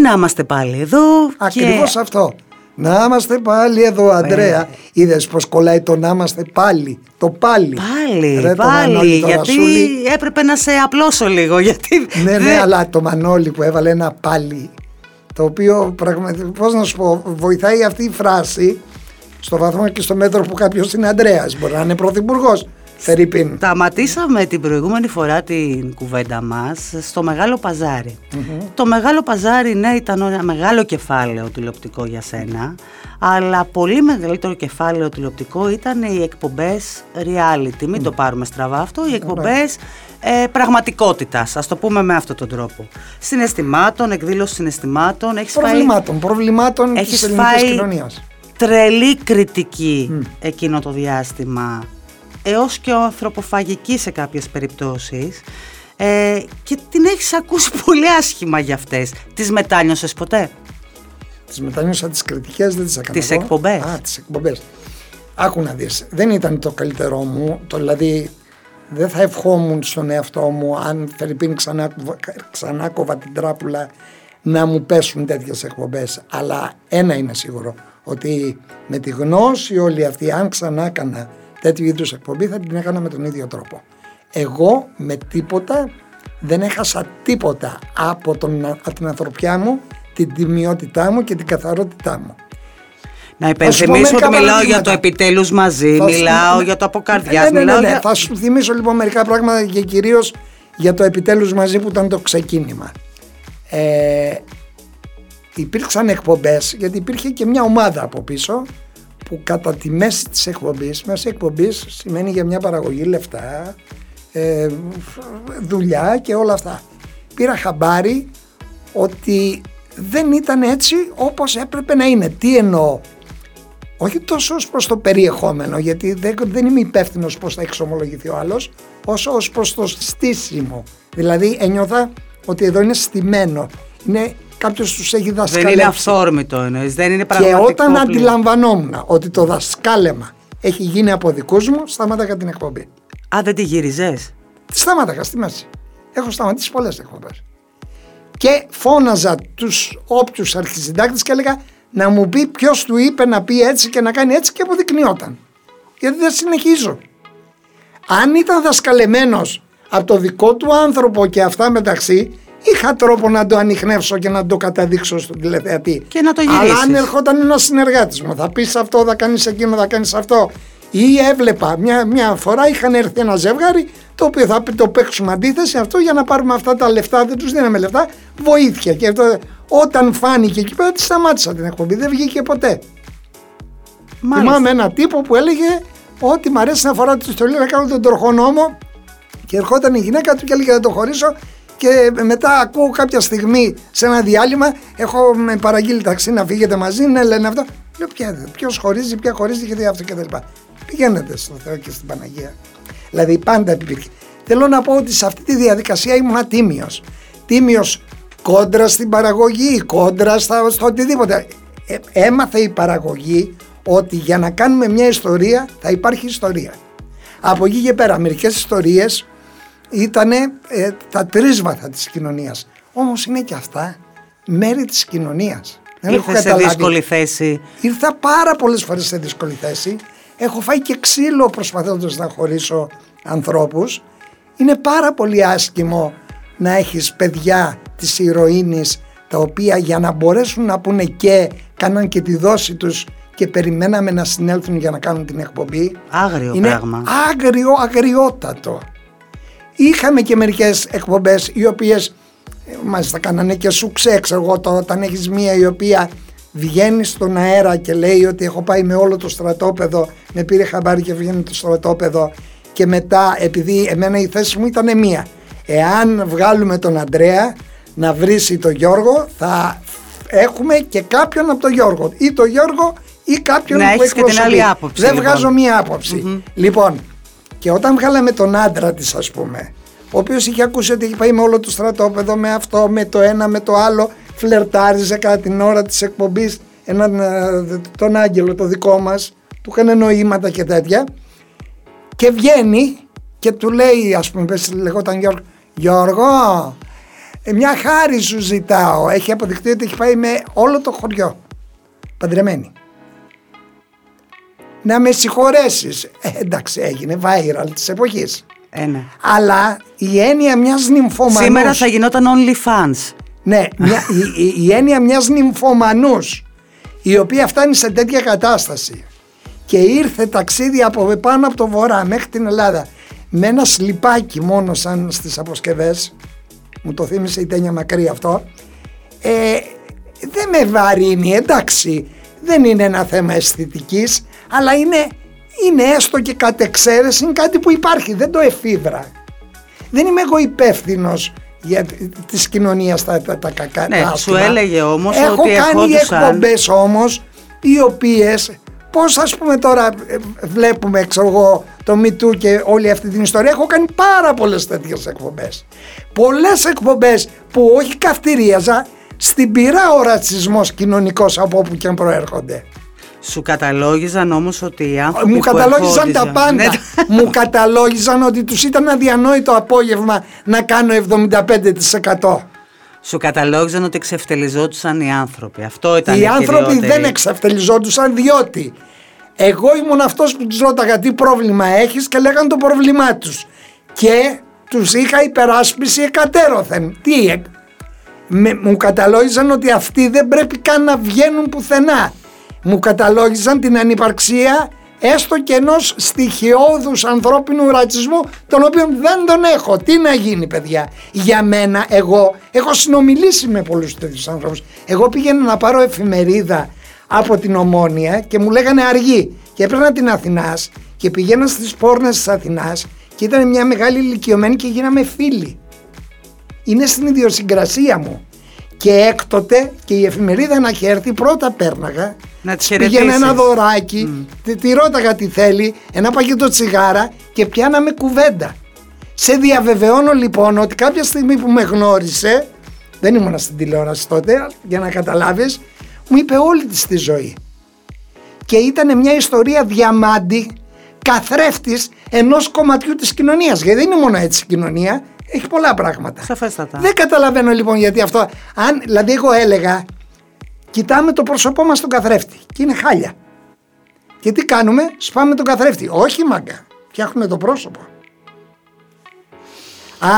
να είμαστε πάλι εδώ. Ακριβώς και... αυτό. Να είμαστε πάλι εδώ, Αντρέα. Είδες πως κολλάει το να είμαστε πάλι. Το πάλι. Πάλι. Γιατί Ρασούλη. Έπρεπε να σε απλώσω λίγο. Γιατί... Ναι, αλλά το Μανώλη που έβαλε ένα πάλι. Το οποίο πραγματικά, πώς να σου πω, βοηθάει αυτή η φράση στο βαθμό και στο μέτρο που κάποιος είναι Αντρέας. Μπορεί να είναι πρωθυπουργός. Σταματήσαμε την προηγούμενη φορά την κουβέντα μας στο Μεγάλο Παζάρι. Mm-hmm. Το Μεγάλο Παζάρι, ναι, ήταν ένα μεγάλο κεφάλαιο τηλεοπτικό για σένα, αλλά πολύ μεγαλύτερο κεφάλαιο τηλεοπτικό ήταν οι εκπομπές reality. Μην το πάρουμε στραβά αυτό, οι εκπομπές πραγματικότητας, ας το πούμε με αυτόν τον τρόπο. Συναισθημάτων, εκδήλωση συναισθημάτων. Προβλημάτων της ελληνικής κοινωνίας. Τρελή κριτική εκείνο το διάστημα, έως και ο ανθρωποφαγική σε κάποιες περιπτώσεις, και την έχεις ακούσει πολύ άσχημα για αυτές. Τις μετάνιωσες ποτέ? Τις μετάνιωσα, τις κριτικές δεν τις έκανα. Τις εκπομπές. Τις εκπομπές. Άκου να δεις, δεν ήταν το καλύτερό μου, δηλαδή δεν θα ευχόμουν στον εαυτό μου αν Φερρυπίν ξανά κόβα την τράπουλα να μου πέσουν τέτοιες εκπομπές. Αλλά ένα είναι σίγουρο, ότι με τη γνώση όλη αυτή, αν ξανά έκανα τέτοιου είδους εκπομπή, θα την έκανα με τον ίδιο τρόπο. Εγώ με τίποτα δεν έχασα τίποτα από την ανθρωπιά μου, την τιμιότητά μου και την καθαρότητά μου. Να υπενθυμίσω ότι μιλάω για το επιτέλους μαζί, μιλάω για το από καρδιάς. Θα σου θυμίσω λοιπόν μερικά πράγματα και κυρίως για το επιτέλους μαζί που ήταν το ξεκίνημα. Υπήρξαν εκπομπές, γιατί υπήρχε και μια ομάδα από πίσω, που κατά τη μέση της εκπομπής, μέση εκπομπής σημαίνει για μια παραγωγή λεφτά, δουλειά και όλα αυτά. Πήρα χαμπάρι ότι δεν ήταν έτσι όπως έπρεπε να είναι. Τι εννοώ? Όχι τόσο ως προς το περιεχόμενο, γιατί δεν είμαι υπεύθυνος πως θα εξομολογηθεί ο άλλος, όσο ως προς το στήσιμο. Δηλαδή ένιωθα ότι εδώ είναι στημένο, είναι... Κάποιος τους έχει δασκαλέψει. Δεν είναι αυθόρμητο, εννοείς, δεν είναι πραγματικό. Και όταν αντιλαμβανόμουν ότι το δασκάλεμα έχει γίνει από δικούς μου, σταμάταγα την εκπομπή. Α, δεν τη γύριζες? Τη σταμάταγα στη μέση. Έχω σταματήσει πολλές εκπομπές. Και φώναζα τους όποιους αρχισυντάκτες και έλεγα να μου πει ποιος του είπε να πει έτσι και να κάνει έτσι, και αποδεικνύονταν. Γιατί δεν συνεχίζω. Αν ήταν δασκαλεμένος από το δικό του άνθρωπο και αυτά μεταξύ, είχα τρόπο να το ανιχνεύσω και να το καταδείξω στον τηλεθεατή. Και να το γυρίσεις. Αλλά αν ερχόταν ένας συνεργάτης μου, θα πεις αυτό, θα κάνεις εκείνο, θα κάνεις αυτό. Ή έβλεπα, μια φορά είχαν έρθει ένα ζευγάρι, το οποίο θα το παίξουμε αντίθεση αυτό για να πάρουμε αυτά τα λεφτά. Δεν τους δίναμε λεφτά, βοήθεια. Και αυτό, όταν φάνηκε εκεί πέρα, τη σταμάτησα την εκπομπή. Δεν βγήκε ποτέ. Θυμάμαι ένα τύπο που έλεγε ότι μ' αρέσει να φοράω τη στολή, να κάνω τον τροχονόμο. Και ερχόταν η γυναίκα του και έλεγε να το χωρίσω. Και μετά ακούω κάποια στιγμή σε ένα διάλειμμα, έχω με παραγγείλει ταξί να φύγετε μαζί, ναι λένε αυτό. Λέω ποιος χωρίζει, ποια χωρίζει και τι αυτό και τα λοιπά. Πηγαίνετε στο Θεό και στην Παναγία. Δηλαδή πάντα υπήρχε. Θέλω να πω ότι σε αυτή τη διαδικασία ήμουν τίμιος. Τίμιος κόντρα στην παραγωγή, κόντρα στο οτιδήποτε. Έμαθε η παραγωγή ότι για να κάνουμε μια ιστορία θα υπάρχει ιστορία. Από εκεί και πέρα μερικές ιστορίες ήτανε τα τρίσβαθα της κοινωνίας. Όμως είναι και αυτά μέρη της κοινωνίας. Δεν έχω καταλάβει. Ήρθα σε δύσκολη θέση. Ήρθα πάρα πολλές φορές σε δύσκολη θέση. Έχω φάει και ξύλο προσπαθώντας να χωρίσω ανθρώπους. Είναι πάρα πολύ άσχημο να έχεις παιδιά της ηρωίνης, τα οποία για να μπορέσουν να πούνε και κάναν και τη δόση τους και περιμέναμε να συνέλθουν για να κάνουν την εκπομπή. Άγριο είναι πράγμα. Άγριο, αγριότατο. Είχαμε και μερικές εκπομπές οι οποίες μας τα κάνανε και σου ξέξεργο, όταν έχεις μία η οποία βγαίνει στον αέρα και λέει ότι έχω πάει με όλο το στρατόπεδο, με πήρε χαμπάρι και βγαίνει το στρατόπεδο, και μετά επειδή εμένα η θέση μου ήταν μία, εάν βγάλουμε τον Αντρέα να βρίσει τον Γιώργο θα έχουμε και κάποιον από τον Γιώργο, ή τον Γιώργο ή κάποιον να που εκπροσωπεί. Την άλλη άποψη, δεν λοιπόν. Βγάζω μία άποψη. Λοιπόν, και όταν βγάλαμε τον άντρα της, ας πούμε, ο οποίος είχε ακούσει ότι είχε πάει με όλο το στρατόπεδο, με αυτό, με το ένα, με το άλλο, φλερτάριζε κατά την ώρα της εκπομπής τον Άγγελο, το δικό μας, του έκανε νοήματα και τέτοια, και βγαίνει και του λέει, ας πούμε, λεγόταν Γιώργο, Μια χάρη σου ζητάω. Έχει αποδειχτεί ότι έχει πάει με όλο το χωριό παντρεμένη. Να με συγχωρέσεις. Εντάξει, έγινε viral της εποχής. Ναι. Αλλά η έννοια μιας νυμφωμανούς. Σήμερα θα γινόταν OnlyFans. Ναι, η έννοια μιας νυμφωμανούς, η οποία φτάνει σε τέτοια κατάσταση και ήρθε ταξίδι από πάνω από το βορρά μέχρι την Ελλάδα με ένα σλιπάκι μόνο σαν στις αποσκευές, μου το θύμισε η Τένια Μακρύ αυτό, δεν με βαρύνει, εντάξει, δεν είναι ένα θέμα αισθητικής, αλλά είναι έστω και κατ' εξαίρεση κάτι που υπάρχει, δεν το εφήβρα. Δεν είμαι εγώ υπεύθυνος για της κοινωνίας τα κακά. Ναι, τα σου έλεγε όμως έχω ότι κάνει εκπομπές όμως, οι οποίες, πώς ας πούμε τώρα βλέπουμε ξέρω εγώ το Me Too και όλη αυτή την ιστορία, έχω κάνει πάρα πολλές τέτοιες εκπομπές. Πολλές εκπομπές που όχι καυτηρίαζα, στην πειρά ο ρατσισμός κοινωνικός από όπου και αν προέρχονται. Σου καταλόγιζαν όμως ότι οι άνθρωποι. Μου καταλόγιζαν τα πάντα. Μου καταλόγιζαν ότι τους ήταν αδιανόητο απόγευμα να κάνω 75%. Σου καταλόγιζαν ότι εξευτελιζόντουσαν οι άνθρωποι. Αυτό ήταν οι άνθρωποι δεν εξευτελιζόντουσαν, διότι εγώ ήμουν αυτός που τους ρώταγα τι πρόβλημα έχεις και λέγαν το πρόβλημά τους. Και τους είχα υπεράσπιση εκατέρωθεν. Μου καταλόγιζαν ότι αυτοί δεν πρέπει καν να βγαίνουν πουθενά. Μου καταλόγιζαν την ανυπαρξία έστω και ενός στοιχειώδους ανθρώπινου ρατσισμού, τον οποίο δεν τον έχω. Τι να γίνει, παιδιά? Για μένα, εγώ έχω συνομιλήσει με πολλούς τέτοιους ανθρώπους. Εγώ πήγαινα να πάρω εφημερίδα από την Ομόνοια και μου λέγανε αργή, και έπαιρνα την Αθηνάς και πηγαίνα στις πόρνες της Αθηνάς και ήταν μια μεγάλη ηλικιωμένη και γίναμε φίλοι. Είναι στην ιδιοσυγκρασία μου. Και έκτοτε και η εφημερίδα να έχει έρθει, πρώτα πέρναγα, πήγαινε ένα δωράκι, τη ρώταγα τι θέλει, ένα πακέτο τσιγάρα και πιάναμε κουβέντα. Σε διαβεβαιώνω λοιπόν ότι κάποια στιγμή που με γνώρισε, δεν ήμουνα στην τηλεόραση τότε για να καταλάβεις, μου είπε όλη της τη ζωή. Και ήταν μια ιστορία διαμάντη, καθρέφτης ενός κομματιού της κοινωνίας, γιατί δεν είναι μόνο έτσι η κοινωνία. Έχει πολλά πράγματα. Σαφέστατα. Δεν καταλαβαίνω λοιπόν γιατί αυτό. Αν δηλαδή εγώ έλεγα, κοιτάμε το πρόσωπό μας στον καθρέφτη και είναι χάλια. Και τι κάνουμε? Σπάμε τον καθρέφτη. Όχι μάγκα. Φτιάχνουμε το πρόσωπο.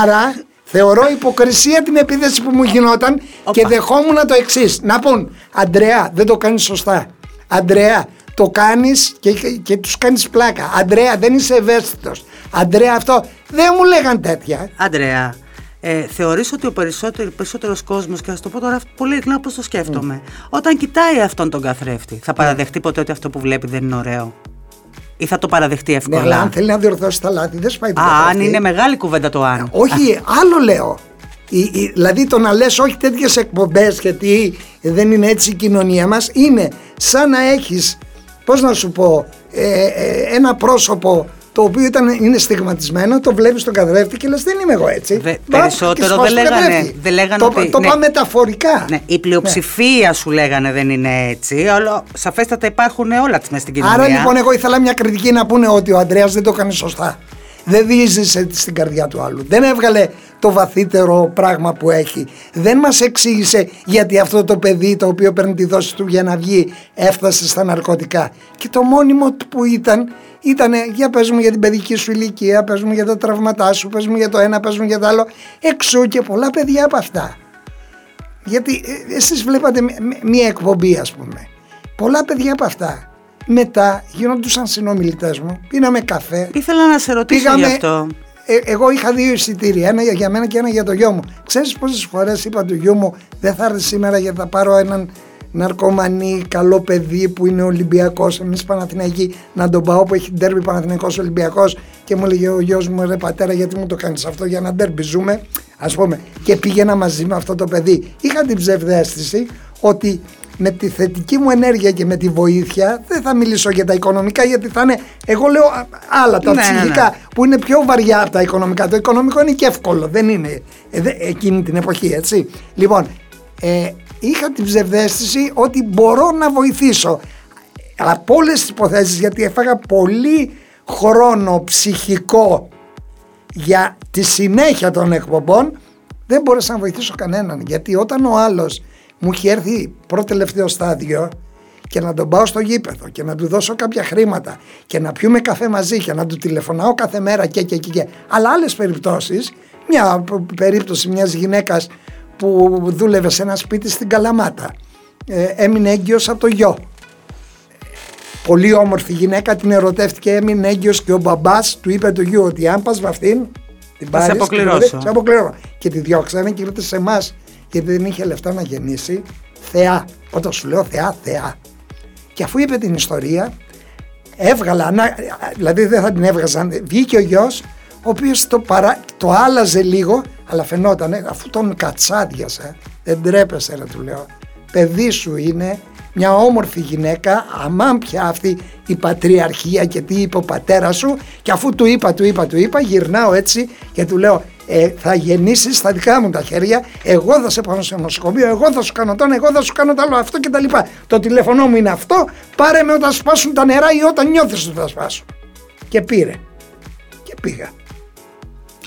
Άρα θεωρώ υποκρισία την επίθεση που μου γινόταν. Οπα. Και δεχόμουν το εξής. Να πούν, Αντρέα, δεν το κάνεις σωστά. Αντρέα, το κάνεις και τους κάνεις πλάκα. Αντρέα, δεν είσαι ευαίσθητος. Αντρέα, αυτό. Δεν μου λέγαν τέτοια. Αντρέα, θεωρείς ότι ο περισσότερος κόσμος, και θα το πω τώρα πολύ ειλικρινά πώς το σκέφτομαι, όταν κοιτάει αυτόν τον καθρέφτη, θα παραδεχτεί ποτέ ότι αυτό που βλέπει δεν είναι ωραίο? Ή θα το παραδεχτεί εύκολα? Ναι, αλλά αν θέλει να διορθώσει τα λάθη, δεν σπάει τον καθρέφτη. Αν είναι μεγάλη κουβέντα το αν. Όχι, άλλο λέω. Δηλαδή το να λες όχι τέτοιες εκπομπές, γιατί δεν είναι έτσι η κοινωνία μας, είναι σαν να έχεις, πώς να σου πω, ένα πρόσωπο το οποίο είναι στιγματισμένο, το βλέπεις στον καθρέφτη και λες δεν είμαι εγώ έτσι. Περισσότερο δεν λέγανε το ναι, μεταφορικά. Ναι, η πλειοψηφία σου λέγανε δεν είναι έτσι, αλλά σαφέστατα υπάρχουν όλα τις μέσα στην κοινωνία. Άρα λοιπόν εγώ ήθελα μια κριτική να πούνε ότι ο Ανδρέας δεν το έκανε σωστά. Δεν διείσδησε στην καρδιά του άλλου. Δεν έβγαλε το βαθύτερο πράγμα που έχει. Δεν μας εξήγησε γιατί αυτό το παιδί το οποίο παίρνει τη δόση του για να βγει έφτασε στα ναρκωτικά. Και το μόνιμο που ήταν για πες μου για την παιδική σου ηλικία, πες μου για τα τραυματά σου, πες μου για το ένα, πες μου για το άλλο. Εξού και πολλά παιδιά από αυτά. Γιατί εσείς βλέπατε μία εκπομπή ας πούμε. Πολλά παιδιά από αυτά. Μετά γινόντουσαν συνομιλητές μου, πίναμε καφέ. Ήθελα να σε ρωτήσω γι' αυτό. Εγώ είχα δύο εισιτήρια, ένα για μένα και ένα για το γιο μου. Ξέρεις πόσες φορές είπα του γιού μου, δεν θα έρθει σήμερα γιατί θα πάρω έναν ναρκωμανή καλό παιδί που είναι Ολυμπιακός, εμείς Παναθηναϊκοί, να τον πάω που έχει ντέρμπι Παναθηναϊκός Ολυμπιακός, και μου έλεγε ο γιος μου, ρε πατέρα, γιατί μου το κάνεις αυτό, για να ντέρμπι ζούμε, ας πούμε. Και πήγαινα μαζί με αυτό το παιδί. Είχα την ψευδαίσθηση ότι με τη θετική μου ενέργεια και με τη βοήθεια, δεν θα μιλήσω για τα οικονομικά, γιατί θα είναι, εγώ λέω άλλα τα ψυχικά που είναι πιο βαριά από τα οικονομικά. Το οικονομικό είναι και εύκολο, δεν είναι εκείνη την εποχή, έτσι. Λοιπόν, είχα την ψευδαίσθηση ότι μπορώ να βοηθήσω από όλες τις υποθέσεις, γιατί έφαγα πολύ χρόνο ψυχικό για τη συνέχεια των εκπομπών. δεν μπόρεσα να βοηθήσω κανέναν, γιατί όταν ο άλλος μου είχε έρθει πρώτο τελευταίο στάδιο και να τον πάω στο γήπεδο και να του δώσω κάποια χρήματα και να πιούμε καφέ μαζί και να του τηλεφωνάω κάθε μέρα και. Αλλά άλλες περιπτώσεις, μια περίπτωση μιας γυναίκας που δούλευε σε ένα σπίτι στην Καλαμάτα, έμεινε έγκυος από το γιο. Πολύ όμορφη γυναίκα, την ερωτεύτηκε, έμεινε έγκυος και ο μπαμπάς του είπε του γιου ότι αν πας με αυτήν την πάρεις, σε αποκληρώνω. Και τη διώξανε και ήρθε σε εμάς γιατί δεν είχε λεφτά να γεννήσει. Θεά, όταν σου λέω θεά. Και αφού είπε την ιστορία, δηλαδή δεν θα την έβγαζαν, βγήκε ο γιος, ο οποίος το άλλαζε λίγο, αλλά φαινόταν, αφού τον κατσάδιασε, δεν τρέπεσαι να του λέω, παιδί σου είναι, μια όμορφη γυναίκα, αμάν πια αυτή η πατριαρχία και τι είπε ο πατέρας σου, και αφού του είπα, γυρνάω έτσι και του λέω, θα γεννήσεις στα δικά μου τα χέρια, εγώ θα σε πάω σε νοσοκομείο, εγώ θα σου κάνω εγώ θα σου κάνω το άλλο, αυτό και τα λοιπά. Το τηλέφωνό μου είναι αυτό, πάρε με όταν σπάσουν τα νερά ή όταν νιώθεις ότι θα σπάσουν. Και πήρε. Και πήγα.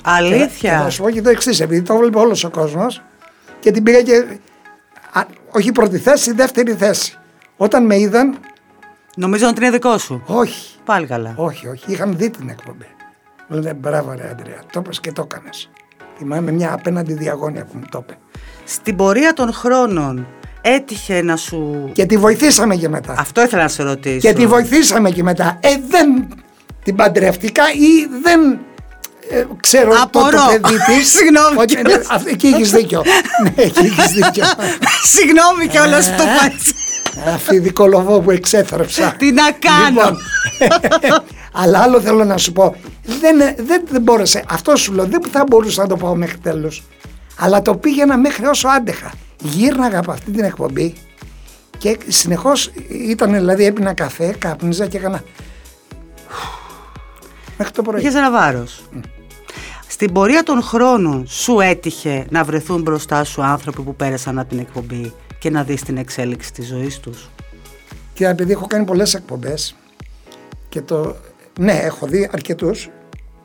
Αλήθεια. Και θα σου πω και το εξής, επειδή το βλέπει όλος ο κόσμος, και την πήγα και. Όχι πρώτη θέση, δεύτερη θέση. Όταν με είδαν. Νομίζω ότι είναι δικό σου. Όχι. Πάλι καλά. Όχι. Είχαν δει την εκπομπή. Λένε μπράβο ρε Αντρέα, το είπες και το έκανες. Θυμάμαι μια απέναντι διαγώνια που μου το είπε. Στην πορεία των χρόνων έτυχε να σου. Και τη βοηθήσαμε και μετά. Αυτό ήθελα να σε ρωτήσω. Και τη βοηθήσαμε και μετά. Δεν την παντρευτικά ή δεν. Ξέρω το παιδί της. Συγγνώμη κιόλας. Εκεί έχεις δίκιο. Συγγνώμη κιόλας που το πας. Αυτή δικολοβό που εξέθρεψα. Τι να κάνω. Αλλά άλλο θέλω να σου πω. Δεν μπόρεσε. Αυτό σου λέω. Δεν θα μπορούσα να το πάω μέχρι τέλος. Αλλά το πήγαινα μέχρι όσο άντεχα. Γύρναγα από αυτή την εκπομπή και συνεχώς ήταν, δηλαδή έπινα καφέ, κάπνιζα και έκανα. Είχες ένα βάρος. Στην πορεία των χρόνων σου έτυχε να βρεθούν μπροστά σου άνθρωποι που πέρασαν από την εκπομπή και να δεις την εξέλιξη της ζωής τους? Και επειδή έχω κάνει πολλές εκπομπές και ναι, έχω δει αρκετούς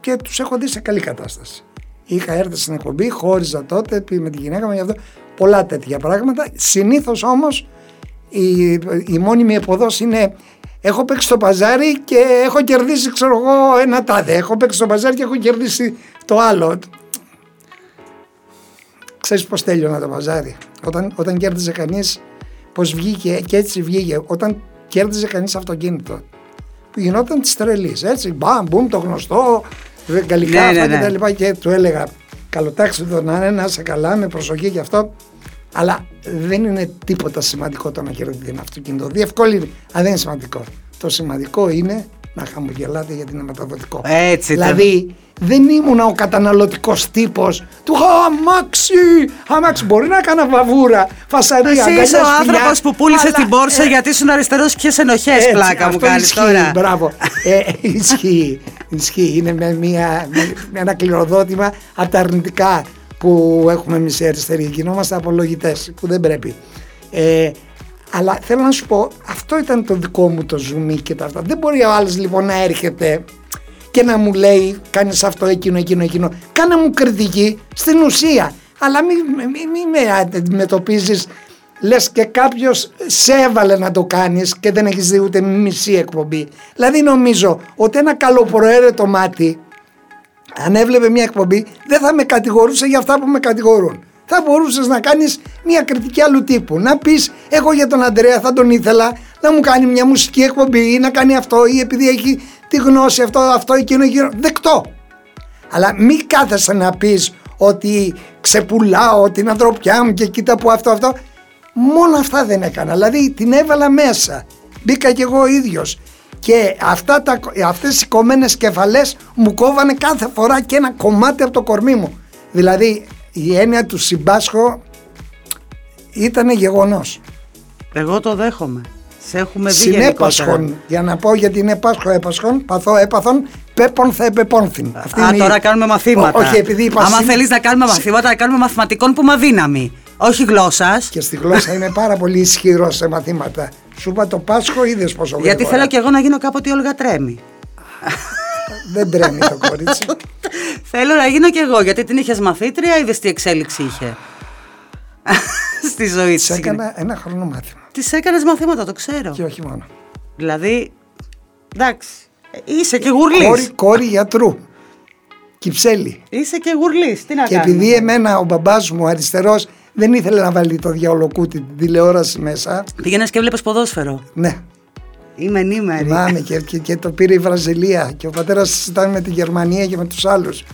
και τους έχω δει σε καλή κατάσταση. Είχα έρθει στην εκπομπή, χώριζα τότε με τη γυναίκα μου, γι' αυτό πολλά τέτοια πράγματα. Συνήθως όμως η μόνιμη επωδός είναι. Έχω παίξει στο παζάρι και έχω κερδίσει, ξέρω εγώ, ένα τάδε. Έχω παίξει στο παζάρι και έχω κερδίσει το άλλο. Ξέρεις πώς τέλειωνα το παζάρι? Όταν κέρδιζε κανείς, πώς βγήκε, και έτσι βγήκε. Όταν κέρδιζε κανείς αυτοκίνητο, που γινόταν της τρελής. Έτσι, μπαμ, το γνωστό, γαλλικά αυτά και τα λοιπά. Και του έλεγα, καλοτάξτε τον να είσαι καλά, με προσοχή και αυτό. Αλλά δεν είναι τίποτα σημαντικό το να κερδίσει ένα αυτοκίνητο. Διευκολύνει, αλλά δεν είναι σημαντικό. Το σημαντικό είναι να χαμογελάτε γιατί είναι μεταδοτικό. Έτσι, δηλαδή δεν ήμουν ο καταναλωτικός τύπος του αμάξι. Μπορεί να έκανα βαβούρα, φασαρία. Εσύ είσαι ο άνθρωπος που πούλησε την πόρσα γιατί ήσουν αριστερός και σε ενοχές. Έτσι, πλάκα μου κάνεις τώρα. Μπράβο. Ισχύει. Είναι με ένα κληροδότημα από τα αρνητικά που έχουμε εμείς οι αριστεροί, γινόμαστε απολογητές που δεν πρέπει. Αλλά θέλω να σου πω, αυτό ήταν το δικό μου το ζουμί και τα αυτά. Δεν μπορεί ο άλλος λοιπόν να έρχεται και να μου λέει κάνεις αυτό, εκείνο. Κάνε μου κριτική στην ουσία, αλλά μην με αντιμετωπίζεις λες και κάποιος σε έβαλε να το κάνεις και δεν έχεις δει ούτε μισή εκπομπή. Δηλαδή νομίζω ότι ένα καλοπροαίρετο μάτι, αν έβλεπε μια εκπομπή, δεν θα με κατηγορούσε για αυτά που με κατηγορούν. Θα μπορούσες να κάνεις μια κριτική άλλου τύπου. Να πεις, εγώ για τον Αντρέα θα τον ήθελα να μου κάνει μια μουσική εκπομπή ή να κάνει αυτό, ή επειδή έχει τη γνώση αυτό, εκείνο. Δεκτό. Αλλά μην κάθεσαι να πεις ότι ξεπουλάω την ανθρωπιά μου και κοίτα που αυτό. Μόνο αυτά δεν έκανα. Δηλαδή την έβαλα μέσα. Μπήκα κι εγώ ο ίδιος. Και αυτές οι κομμένες κεφαλές μου κόβανε κάθε φορά και ένα κομμάτι από το κορμί μου. Δηλαδή η έννοια του συμπάσχω ήτανε γεγονός. Εγώ το δέχομαι. Σε έχουμε δει γενικότερα. Συνέπασχον, για να πω γιατί είναι πάσχο έπασχον, παθώ έπαθον, πέπον θα επεπόνθην. Τώρα κάνουμε μαθήματα. Όχι, επειδή είπα. Άμα θέλεις να κάνουμε μαθήματα, να κάνουμε μαθηματικών που μα δύναμη. Όχι γλώσσας. Και στη γλώσσα είμαι πάρα πολύ ισχυρό σε μαθήματα. Σου είπα το Πάσχο, είδες πόσο γρήγορα. Γιατί θέλω κι εγώ να γίνω κάποτε η Όλγα Τρέμι. δεν τρέμει το κορίτσι. Θέλω να γίνω κι εγώ, γιατί την είχες μαθήτρια, είδες τι εξέλιξη είχε στη ζωή της. Της έκανα ένα χρόνο μάθημα. Της έκανες μαθήματα, το ξέρω. Και όχι μόνο. Δηλαδή, εντάξει, είσαι και γουρλής. Κόρη γιατρού. Κυψέλη. Είσαι και γουρλής, τι να κάνεις. Και επειδή εμένα ο μπαμπάς μου αριστερός δεν ήθελε να βάλει το διαολοκούτι την τηλεόραση μέσα. Πήγαινες και βλέπεις ποδόσφαιρο. Ναι. Είμαι ενήμερη. Θυμάμαι και το πήρε η Βραζιλία και ο πατέρας ήταν με τη Γερμανία και με τους άλλους.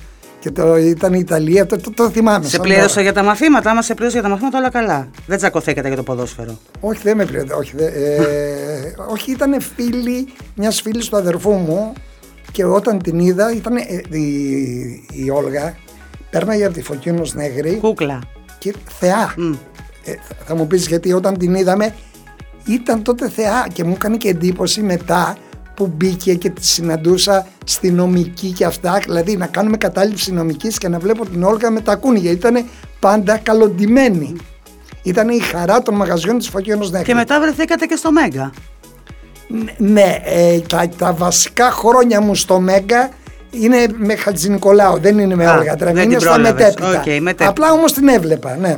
Και ήταν η Ιταλία, το θυμάμαι. Σε πλήρωσα για τα μαθήματα, άμα σε πλήρωσα για τα μαθήματα όλα καλά. Δεν τσακωθήκατε για το ποδόσφαιρο? Όχι, δεν με πλήρωσα. Όχι, ήταν φίλη μια φίλη του αδερφού μου και όταν την είδα, ήταν η Όλγα, πέρναγε από τη Φωκίνος Νέγρη. Κούκλα. Και θεά. Θα μου πεις γιατί όταν την είδαμε. Ήταν τότε θεά και μου έκανε και εντύπωση μετά που μπήκε και τη συναντούσα στη νομική και αυτά. Δηλαδή να κάνουμε κατάληψη νομικής και να βλέπω την Όλγα με τα κούνια. Ήτανε πάντα καλοντημένη. Ήτανε η χαρά των μαγαζιών της Φωκίνος Νέγρη. Και μετά βρεθήκατε και στο Μέγκα. Ναι, τα βασικά χρόνια μου στο Μέγκα είναι με Χατζηνικολάου, δεν είναι με Όλγα. Είναι στα μετέπειτα. Okay, μετέπειτα. Απλά όμως την έβλεπα, ναι.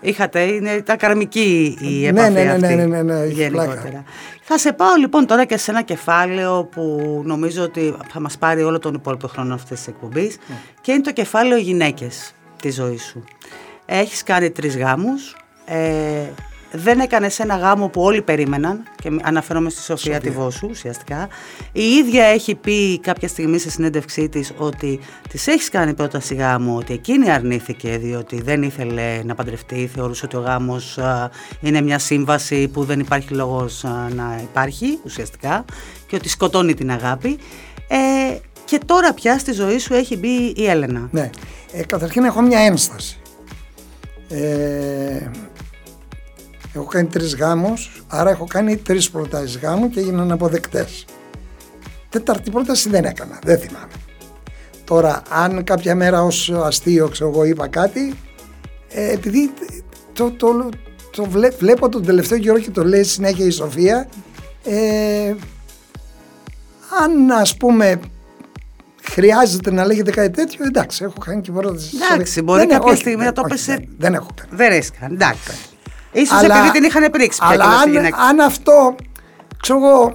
Είχατε, ήταν καρμική η επαφή αυτή. Ναι, γενικότερα. Θα σε πάω λοιπόν τώρα και σε ένα κεφάλαιο που νομίζω ότι θα μας πάρει όλο τον υπόλοιπο χρόνο αυτής της εκπομπής και είναι το κεφάλαιο γυναίκες της ζωής σου. Έχεις κάνει 3 γάμους, δεν έκανες ένα γάμο που όλοι περίμεναν και αναφέρομαι στη Σοφία Τιβόσου ουσιαστικά. Η ίδια έχει πει κάποια στιγμή σε συνέντευξή της ότι της έχεις κάνει πρόταση γάμου, ότι εκείνη αρνήθηκε διότι δεν ήθελε να παντρευτεί, θεωρούσε ότι ο γάμος είναι μια σύμβαση που δεν υπάρχει λόγος να υπάρχει ουσιαστικά και ότι σκοτώνει την αγάπη. Και τώρα πια στη ζωή σου έχει μπει η Έλενα. Ναι, καταρχήν έχω μια ένσταση. Έχω κάνει 3 γάμους, άρα έχω κάνει 3 προτάσεις γάμου και έγιναν αποδεκτές. 4η πρόταση δεν έκανα, δεν θυμάμαι. Τώρα, αν κάποια μέρα ως αστείο, εγώ είπα κάτι, επειδή βλέπω τον τελευταίο καιρό και το λέει συνέχεια η Σοφία, αν ας πούμε χρειάζεται να λέγεται κάτι τέτοιο, εντάξει, έχω κάνει και πρόταση. Εντάξει, μπορεί κάποια στιγμή να το πες. Δεν έχω κάνει. Δεν έχει κάνει, εντάξει. Ίσως αλλά, επειδή την είχαν πρίξει πια. Αλλά αν αυτό, ξέρω εγώ,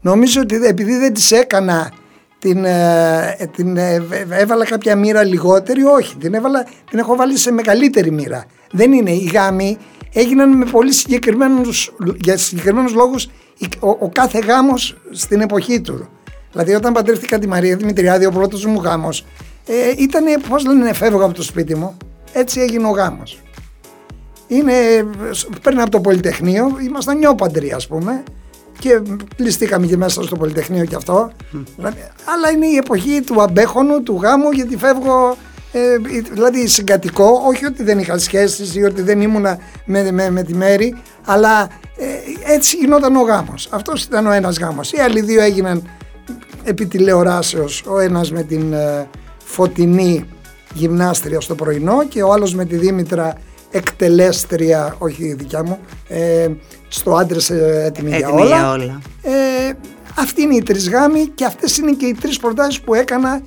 νομίζω ότι επειδή δεν της έκανα, έβαλα κάποια μοίρα λιγότερη, όχι, την έχω βάλει σε μεγαλύτερη μοίρα. Δεν είναι, οι γάμοι έγιναν με πολύ συγκεκριμένους λόγους, ο κάθε γάμος στην εποχή του. Δηλαδή όταν παντρεύτηκα τη Μαρία Δημητριάδη, ο πρώτος μου γάμος, ήταν, πώς λένε, φεύγω από το σπίτι μου, έτσι έγινε ο γάμος. Παίρνει από το Πολυτεχνείο, ήμασταν νιόπαντροι ας πούμε και πληστήκαμε και μέσα στο Πολυτεχνείο και αυτό. Αλλά είναι η εποχή του αμπέχονου, του γάμου, γιατί φεύγω, δηλαδή συγκατοικώ, όχι ότι δεν είχα σχέσεις ή ότι δεν ήμουνα με τη Μέρη, αλλά έτσι γινόταν ο γάμος. Αυτός ήταν ο ένας γάμος. Οι άλλοι 2 έγιναν επί τηλεοράσεως, ο ένας με την Φωτεινή γυμνάστρια στο πρωινό και ο άλλος με τη Δήμητρα εκτελέστρια, όχι δικιά μου, στο Άντρες έτοιμη για όλα. Αυτοί είναι οι 3 γάμοι και αυτές είναι και οι 3 προτάσεις που έκανα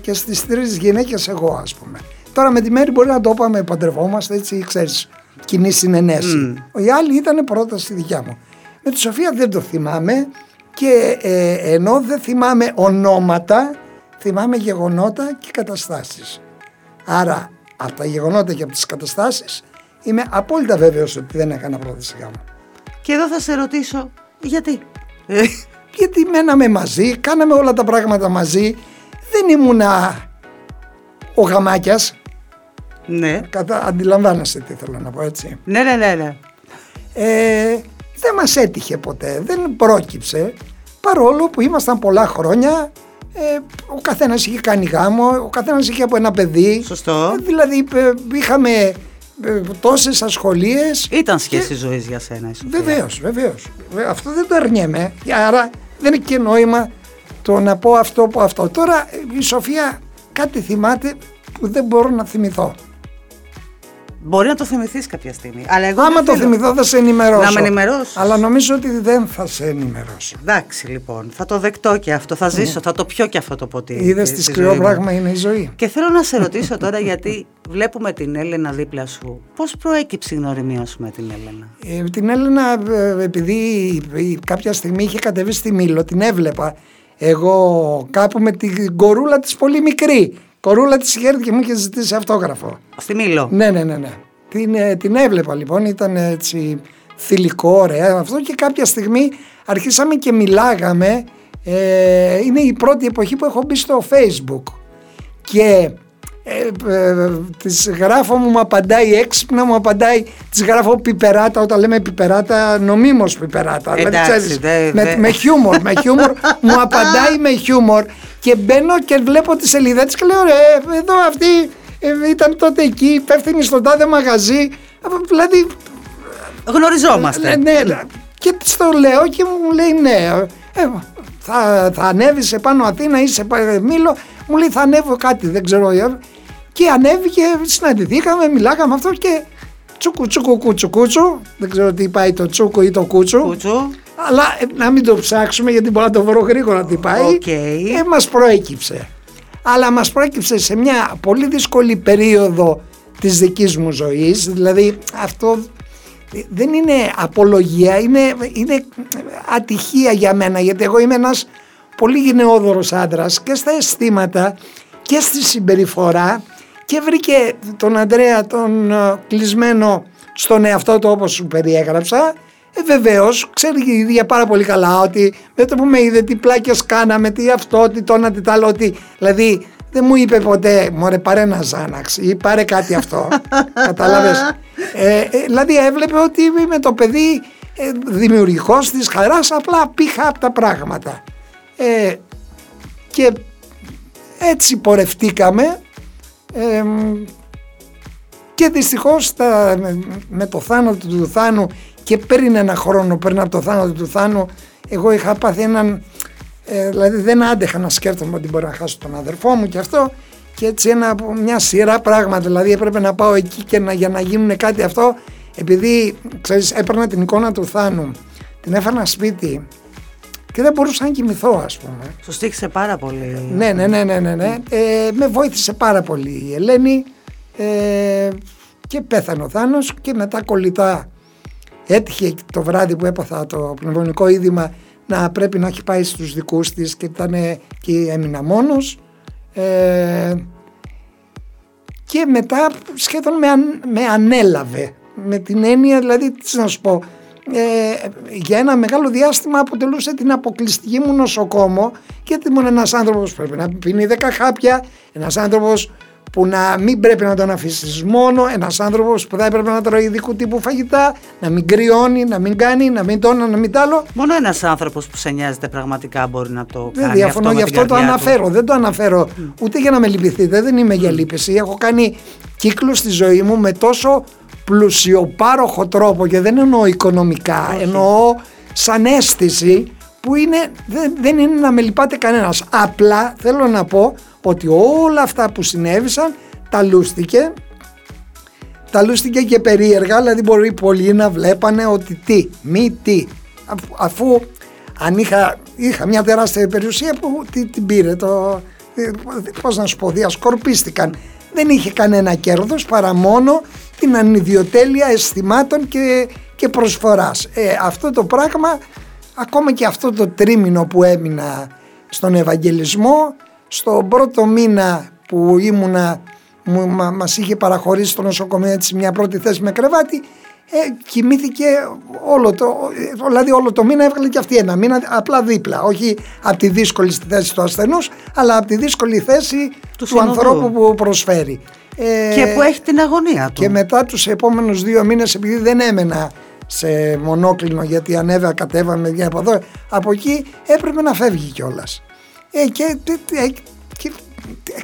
και στις 3 γυναίκες εγώ ας πούμε. Τώρα με τη Μέρη μπορεί να το είπαμε παντρευόμαστε, έτσι, ξέρεις, κοινή συνενέση. Οι άλλοι ήταν πρόταση δικιά μου. Με τη Σοφία δεν το θυμάμαι και ενώ δεν θυμάμαι ονόματα, θυμάμαι γεγονότα και καταστάσεις. Άρα από τα γεγονότα και από τις καταστάσεις είμαι απόλυτα βέβαιος ότι δεν έκανα πρόταση γάμου. Και εδώ θα σε ρωτήσω γιατί. Γιατί μέναμε μαζί, κάναμε όλα τα πράγματα μαζί, δεν ήμουνα ο γαμάκιας. Ναι. Αντιλαμβάνεσαι τι θέλω να πω, έτσι. Ναι. Δεν μας έτυχε ποτέ, δεν πρόκυψε, παρόλο που ήμασταν πολλά χρόνια. Ο καθένας είχε κάνει γάμο, ο καθένας είχε από ένα παιδί. Σωστό. Δηλαδή είχαμε τόσες ασχολίες. Ήταν σχέση ζωής για σένα. Βεβαίως. Αυτό δεν το αρνιέμαι. Άρα δεν έχει και νόημα το να πω αυτό που αυτό. Τώρα η Σοφία κάτι θυμάται που δεν μπορώ να θυμηθώ. Μπορεί να το θυμηθείς κάποια στιγμή. Αλλά εγώ άμα το θυμηθώ θα σε ενημερώσω. Να με ενημερώσεις. Αλλά νομίζω ότι δεν θα σε ενημερώσω. Εντάξει λοιπόν, θα το δεκτώ και αυτό, θα ζήσω, θα το πιω και αυτό το ποτήρι. Είδες τι σκληρό πράγμα είναι η ζωή. Και θέλω να σε ρωτήσω τώρα, γιατί βλέπουμε την Έλενα δίπλα σου. Πώς προέκυψε η γνωριμία σου με την Έλενα? Την Έλενα, επειδή κάποια στιγμή είχε κατεβεί στη Μήλο, την έβλεπα εγώ κάπου με την κορούλα της πολύ μικρή. Κορούλα της Χέρτη και μου είχε ζητήσει αυτόγραφο. Στη Μήλο. Ναι. Την έβλεπα λοιπόν, ήταν έτσι θηλυκό, ωραία αυτό, και κάποια στιγμή αρχίσαμε και μιλάγαμε. Είναι η πρώτη εποχή που έχω μπει στο Facebook και της γράφω, μου απαντάει έξυπνα, μου απαντάει, της γράφω πιπεράτα, όταν λέμε πιπεράτα, νομίμως πιπεράτα. Εντάξει, δηλαδή, με χιούμορ, μου απαντάει με χιούμορ. Και μπαίνω και βλέπω τη σελίδα της και λέω, ρε, εδώ αυτή ήταν τότε εκεί, υπεύθυνη στο τάδε μαγαζί. Δηλαδή γνωριζόμαστε. Ναι, και της το λέω και μου λέει, ναι, θα ανέβεις επάνω Αθήνα, είσαι Μήλο. Μου λέει, θα ανέβω κάτι, δεν ξέρω. Και ανέβηκε, συναντηθήκαμε, μιλάγαμε αυτό και τσούκου τσούκου κούτσου κούτσου. Δεν ξέρω τι πάει το τσούκου ή το κούτσου. Κούτσου. Αλλά να μην το ψάξουμε, γιατί μπορεί να το βρω γρήγορα τι πάει. Okay. Μας προέκυψε. Αλλά μας προέκυψε σε μια πολύ δύσκολη περίοδο της δικής μου ζωής. Δηλαδή αυτό δεν είναι απολογία, είναι ατυχία για μένα. Γιατί εγώ είμαι ένας πολύ γυναιόδωρος άντρας και στα αισθήματα και στη συμπεριφορά, και βρήκε τον Ανδρέα τον κλεισμένο στον εαυτό του, όπως σου περιέγραψα. Βεβαίως, ξέρει η ίδια πάρα πολύ καλά ότι δεν το πούμε, είδε τι πλάκες κάναμε, τι αυτό, τι το να τι τ' άλλο, ότι δηλαδή δεν μου είπε ποτέ, μωρέ πάρε ένα Ζάναξ ή πάρε κάτι αυτό. Καταλάβες. Δηλαδή έβλεπε ότι είμαι το παιδί δημιουργικός της χαράς, απλά πήχα από τα πράγματα. Και έτσι πορευτήκαμε, και δυστυχώς με το θάνατο του Θάνου, και πριν ένα χρόνο πριν από το θάνατο του Θάνου, εγώ είχα πάθει έναν, δηλαδή δεν άντεχα να σκέφτομαι ότι μπορεί να χάσω τον αδερφό μου και αυτό, και έτσι μια σειρά πράγματα, δηλαδή έπρεπε να πάω εκεί και για να γίνουν κάτι αυτό, επειδή ξέρεις, έπαιρνα την εικόνα του Θάνου, την έφανα σπίτι και δεν μπορούσα να κοιμηθώ, ας πούμε. Σου στήχησε πάρα πολύ. Ναι. Με βοήθησε πάρα πολύ η Ελένη, και πέθανε ο Θάνος, και μετά κολλητά έτυχε το βράδυ που έπαθα το πνευμονικό είδημα να πρέπει να έχει πάει στους δικούς της, και ήταν εκεί, έμεινα μόνος, και μετά σχεδόν με ανέλαβε, με την έννοια δηλαδή, τι να σου πω, για ένα μεγάλο διάστημα αποτελούσε την αποκλειστική μου νοσοκόμο, γιατί ήμουν ένας άνθρωπος που πρέπει να πίνει 10 χάπια, ένας άνθρωπος που να μην πρέπει να τον αφήσεις μόνο, ένας άνθρωπος που θα έπρεπε να τρώει ειδικού τύπου φαγητά, να μην κρυώνει, να μην κάνει, να μην τόνα, να μην τ' άλλο. Μόνο ένας άνθρωπος που σε νοιάζεται πραγματικά μπορεί να το κάνει. Δεν διαφωνώ, αυτό γι' αυτό το αναφέρω. Δεν το αναφέρω ούτε για να με λυπηθείτε, δεν είμαι για λύπηση. Έχω κάνει κύκλους στη ζωή μου με τόσο πλουσιοπάροχο τρόπο, και δεν εννοώ οικονομικά, εννοώ σαν αίσθηση, που είναι, δεν είναι να με λυπάται κανένας. Απλά θέλω να πω ότι όλα αυτά που συνέβησαν ταλούστηκε και περίεργα, δηλαδή μπορεί πολλοί να βλέπανε ότι τι, αφού αν είχα μια τεράστια περιουσία που την πήρε το, πώς να σου πω, διασκορπίστηκαν. Δεν είχε κανένα κέρδος παρά μόνο την ανιδιοτέλεια αισθημάτων και προσφοράς. Αυτό το πράγμα, ακόμα και αυτό το τρίμηνο που έμεινα στον Ευαγγελισμό, στον πρώτο μήνα που ήμουνα, μας είχε παραχωρήσει στο νοσοκομείο έτσι μια πρώτη θέση με κρεβάτι, κοιμήθηκε όλο το μήνα, έβγαλε και αυτή ένα μήνα απλά δίπλα, όχι από τη δύσκολη θέση του ασθενούς, αλλά από τη δύσκολη θέση του ανθρώπου που προσφέρει, και που έχει την αγωνία του. Και μετά τους επόμενους 2 μήνες, επειδή δεν έμενα σε μονόκλινο, γιατί κατέβαμε από εδώ, από εκεί, έπρεπε να φεύγει κιόλας. Και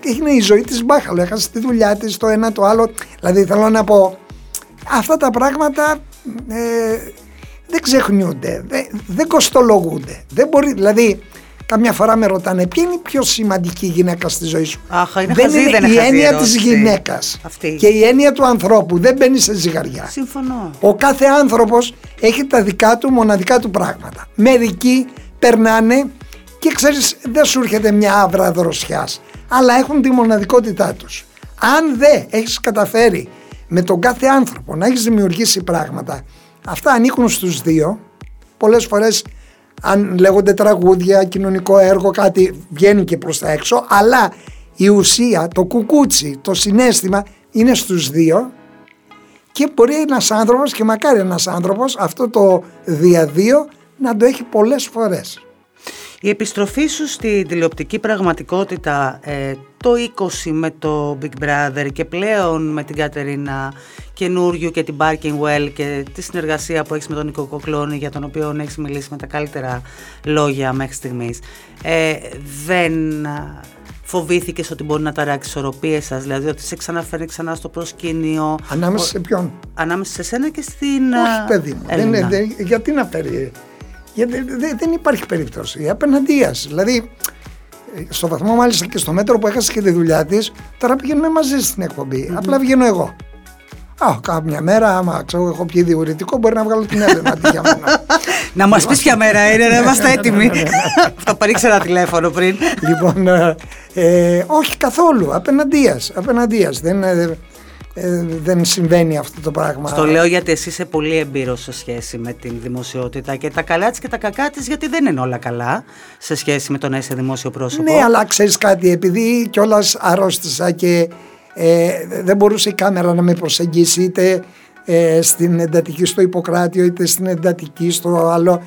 έγινε η ζωή της μπάχαλο, έχασε τη δουλειά της, το ένα το άλλο. Δηλαδή θέλω να πω, αυτά τα πράγματα δεν ξεχνιούνται, δεν κοστολογούνται. Δεν μπορεί, δηλαδή Καμιά φορά με ρωτάνε ποια είναι η πιο σημαντική γυναίκα στη ζωή σου. Αχ, είναι δεν χαζή, είναι, δεν είναι η χαζή έννοια της γυναίκας και η έννοια του ανθρώπου. Δεν μπαίνει σε ζυγαριά. Συμφωνώ. Ο κάθε άνθρωπος έχει τα δικά του μοναδικά του πράγματα. Μερικοί περνάνε και ξέρεις, δεν σου έρχεται μια άβρα δροσιάς, αλλά έχουν τη μοναδικότητά τους. Αν δεν έχεις καταφέρει με τον κάθε άνθρωπο να έχεις δημιουργήσει πράγματα, αυτά ανήκουν στους δύο. Πολλές φορές, αν λέγονται τραγούδια, κοινωνικό έργο, κάτι βγαίνει και προς τα έξω, αλλά η ουσία, το κουκούτσι, το συναίσθημα είναι στους δύο. Και μπορεί ένας άνθρωπος, και μακάρι ένας άνθρωπος, αυτό το διαδύο να το έχει πολλές φορές. Η επιστροφή σου στην τηλεοπτική πραγματικότητα, το 20 με το Big Brother και πλέον με την Κατερίνα Καινούριου και την Barking Well και τη συνεργασία που έχεις με τον Νίκο Κοκλώνη, για τον οποίο έχεις μιλήσει με τα καλύτερα λόγια μέχρι στιγμής, δεν φοβήθηκες ότι μπορεί να ταράξει ισορροπίες σας, δηλαδή ότι σε ξαναφέρνει ξανά στο προσκήνιο? Ανάμεσα σε ποιον? Ανάμεσα σε σένα και στην Όχι παιδί μου, γιατί να παίρνει? Γιατί δεν υπάρχει περίπτωση απέναντίας. Δηλαδή, στο βαθμό μάλιστα και στο μέτρο που έχασε και τη δουλειά της, τώρα πηγαίνουμε μαζί στην εκπομπή. Mm-hmm. Απλά βγαίνω εγώ. Κάποια μέρα, άμα ξέρω, έχω πιει διουρητικό, μπορεί να βγάλω την έρευνα αντί για μένα. Να μας πεις ποια μέρα είναι, να είμαστε έτοιμοι. Θα παρήξε ένα τηλέφωνο πριν. Λοιπόν, όχι καθόλου. Απέναντίας. Δεν συμβαίνει αυτό το πράγμα. Στο λέω γιατί εσύ είσαι πολύ εμπειρός σε σχέση με την δημοσιότητα και τα καλά της και τα κακά της, γιατί δεν είναι όλα καλά σε σχέση με το να είσαι δημόσιο πρόσωπο. Ναι, αλλά ξέρεις κάτι, επειδή κιόλας αρρώστησα και δεν μπορούσε η κάμερα να με προσεγγίσει, είτε στην εντατική στο Ιπποκράτιο, είτε στην εντατική στο άλλο.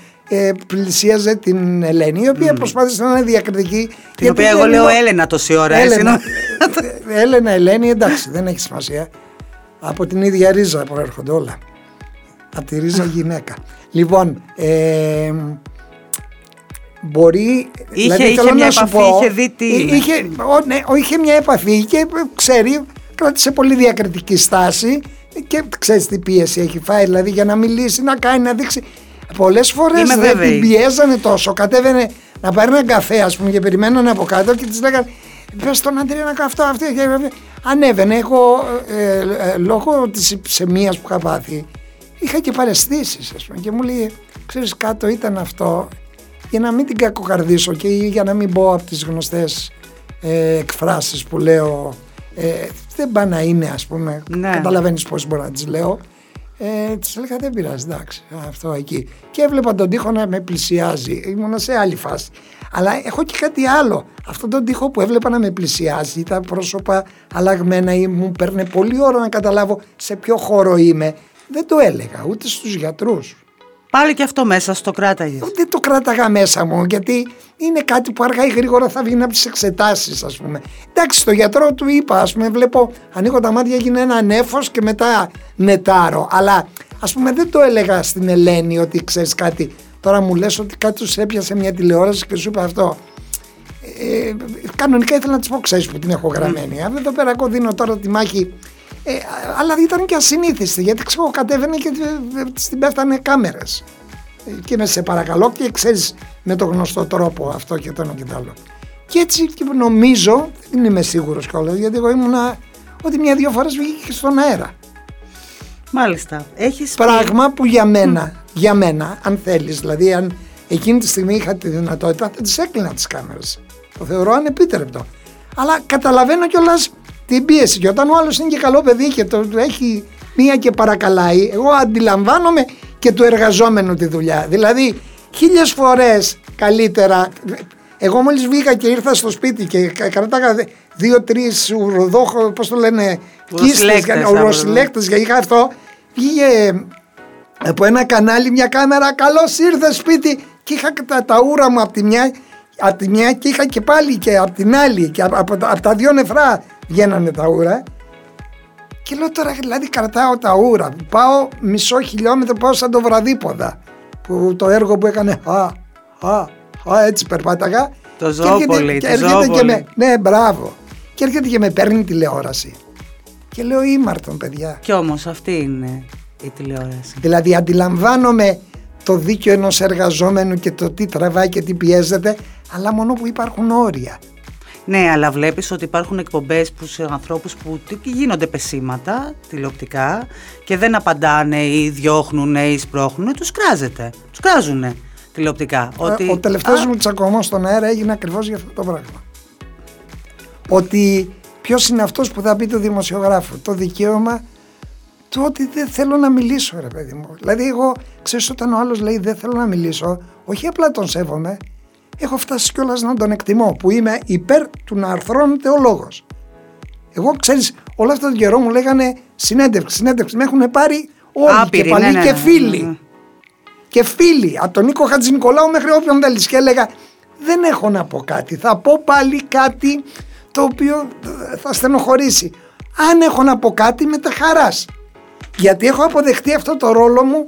Πλησίαζε την Ελένη, η οποία προσπάθησε να είναι διακριτική. Την οποία εγώ λέω Έλενα τόση ώρα. Έλενα, Ελένη, εντάξει, δεν έχει σημασία. Από την ίδια ρίζα προέρχονται όλα. Από τη ρίζα γυναίκα. Λοιπόν, μπορεί. Είχε μια επαφή, είχε δει τι. Είχε μια επαφή και ξέρει, κράτησε πολύ διακριτική στάση και ξέρει τι πίεση έχει φάει, δηλαδή για να μιλήσει, να κάνει, να δείξει. Πολλές φορές δεν την πιέζανε τόσο. Κατέβαινε να πάρει έναν καφέ, ας πούμε, και περιμένανε από κάτω και της λέγανε πες στον Αντρέα να κάνω αυτό. Ανέβαινε. Εγώ λόγω της ψεμίας που είχα πάθει, είχα και παραισθήσεις, ας πούμε, και μου λέει, ξέρεις, κάτω ήταν αυτό, για να μην την κακοκαρδίσω και για να μην πω από τις γνωστές εκφράσεις που λέω, δεν πάει να είναι, ας πούμε, ναι. Καταλαβαίνεις πώς μπορώ να τις λέω. Της έλεγα δεν πειράζει, εντάξει, αυτό εκεί. Και έβλεπα τον τοίχο να με πλησιάζει. Ήμουνα σε άλλη φάση. Αλλά έχω και κάτι άλλο. Αυτόν τον τοίχο που έβλεπα να με πλησιάζει, τα πρόσωπα αλλαγμένα ή μου παίρνε πολύ ώρα να καταλάβω σε ποιο χώρο είμαι, δεν το έλεγα ούτε στους γιατρούς. Πάλι και αυτό μέσα στο κράταγες? Δεν το κράταγα μέσα μου, γιατί είναι κάτι που αργά ή γρήγορα θα βγει από τις εξετάσεις, ας πούμε. Εντάξει, στο γιατρό του είπα, ας πούμε, βλέπω, ανοίγω τα μάτια, γίνει ένα νέφος και μετά νετάρω. Αλλά, ας πούμε, δεν το έλεγα στην Ελένη ότι ξέρεις κάτι. Τώρα μου λες ότι κάτι τους έπιασε μια τηλεόραση και σου είπα αυτό. Κανονικά ήθελα να της πω, ξέρεις που την έχω γραμμένη. Αν εδώ πέρα εγώ δίνω τώρα τη μάχη. Αλλά ήταν και ασυνήθιστη, γιατί ξέρω κατέβαινε και στην πέφτανε κάμερες και με σε παρακαλώ και ξέρεις με το γνωστό τρόπο αυτό και το ένα και το άλλο. Και έτσι και νομίζω, δεν είμαι σίγουρος κιόλας, γιατί εγώ ήμουνα ότι μια-δυο φορές βγήκε και στον αέρα. Μάλιστα. Έχεις πράγμα που για μένα, αν θέλεις, δηλαδή αν εκείνη τη στιγμή είχα τη δυνατότητα, θα τις έκλεινα τις κάμερες. Το θεωρώ ανεπίτρεπτο. Αλλά καταλαβαίνω κιόλας την πίεση, και όταν ο άλλος είναι και καλό παιδί και το έχει μία και παρακαλάει, εγώ αντιλαμβάνομαι και του εργαζόμενου τη δουλειά. Δηλαδή, 1000 φορές καλύτερα. Εγώ μόλις βγήκα και ήρθα στο σπίτι και κρατάγα 2-3 ουροδόχο, πώς το λένε, κίστες, ουροσυλλέκτες, και είχα αυτό. Βγήκε από ένα κανάλι μια κάμερα, καλώς ήρθες σπίτι, και είχα τα ούρα μου από τη μια και είχα και πάλι και από την άλλη και από τα δύο νεφρά βγαίνανε τα ούρα, και λέω τώρα δηλαδή κρατάω τα ούρα, πάω μισό χιλιόμετρο, πάω σαν το βραδίποδα που το έργο που έκανε έτσι περπάταγα, το Ζώπολι, ναι, μπράβο, και έρχεται και με παίρνει τηλεόραση και λέω ήμαρτον παιδιά. Κι όμως αυτή είναι η τηλεόραση, δηλαδή αντιλαμβάνομαι το δίκαιο ενός εργαζόμενου και το τι τραβάει και τι πιέζεται, αλλά μόνο που υπάρχουν όρια. Ναι, αλλά βλέπεις ότι υπάρχουν εκπομπές που σε ανθρώπους που γίνονται πεσήματα τηλεοπτικά και δεν απαντάνε ή διώχνουν ή σπρώχνουν, τους κράζουνε τηλεοπτικά. Ότι... Ο τελευταίος μου τσακωμός στον αέρα έγινε ακριβώς για αυτό το πράγμα. Ότι ποιος είναι αυτός που θα πει του δημοσιογράφου το δικαίωμα του ότι δεν θέλω να μιλήσω, ρε παιδί μου. Δηλαδή εγώ, ξέρεις, όταν ο άλλος λέει δεν θέλω να μιλήσω, όχι απλά τον σέβομαι, έχω φτάσει κιόλας να τον εκτιμώ, που είμαι υπέρ του να αρθρώνεται ο λόγος. Εγώ, ξέρεις, όλο αυτόν τον καιρό μου λέγανε συνέντευξη, με έχουν πάρει όλοι άπειροι, και παλιοί, ναι. Και φίλοι. Ναι. Και φίλοι, από τον Νίκο Χατζηνικολάου μέχρι όποιον θέλεις, και έλεγα δεν έχω να πω κάτι, θα πω πάλι κάτι το οποίο θα στενοχωρήσει. Αν έχω να πω κάτι, με τα χαράς. Γιατί έχω αποδεχτεί αυτό το ρόλο μου,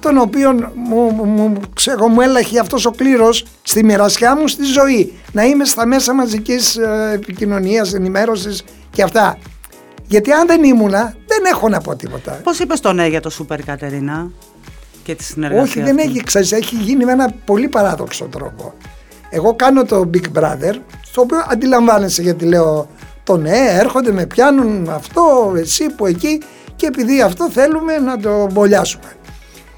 τον οποίο μου έλαχε αυτός ο κλήρος στη μοιρασιά μου στη ζωή. Να είμαι στα μέσα μαζικής επικοινωνίας, ενημέρωσης και αυτά. Γιατί αν δεν ήμουνα, δεν έχω να πω τίποτα. Πώς είπες το ναι για το Super Κατερίνα και τη συνεργασία? Όχι, δεν έχει, ξέρεις, έχει γίνει με ένα πολύ παράδοξο τρόπο. Εγώ κάνω το Big Brother, στο οποίο αντιλαμβάνεσαι γιατί λέω το ναι, έρχονται, με πιάνουν αυτό, εσύ που εκεί, και επειδή αυτό θέλουμε να το μπολιάσουμε.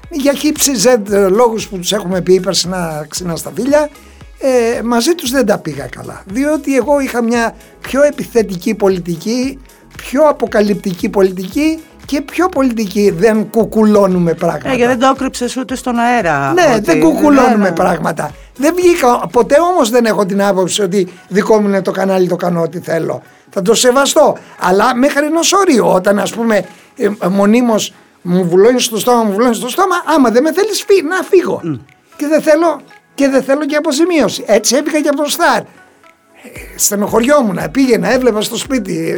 Για χύψη-ζετ λόγους που τους έχουμε πει περσινά στα φίλια, μαζί τους δεν τα πήγα καλά. Διότι εγώ είχα μια πιο επιθετική πολιτική, πιο αποκαλυπτική πολιτική και πιο πολιτική. Δεν κουκουλώνουμε πράγματα. Γιατί δεν το άκρυψες ούτε στον αέρα. Ναι, ότι... δεν κουκουλώνουμε πράγματα. Δεν βγήκα, ποτέ όμως δεν έχω την άποψη ότι δικό μου είναι το κανάλι, το κάνω ό,τι θέλω. Θα το σεβαστώ, αλλά μέχρι ενός όριου, όταν ας πούμε μονίμως μου βουλώνει στο στόμα, άμα δεν με θέλεις να φύγω. Και δεν θέλω και αποζημίωση. Έτσι έπηκα και από το Σταρ. Στενοχωριόμουν, πήγαινα, έβλεπα στο σπίτι,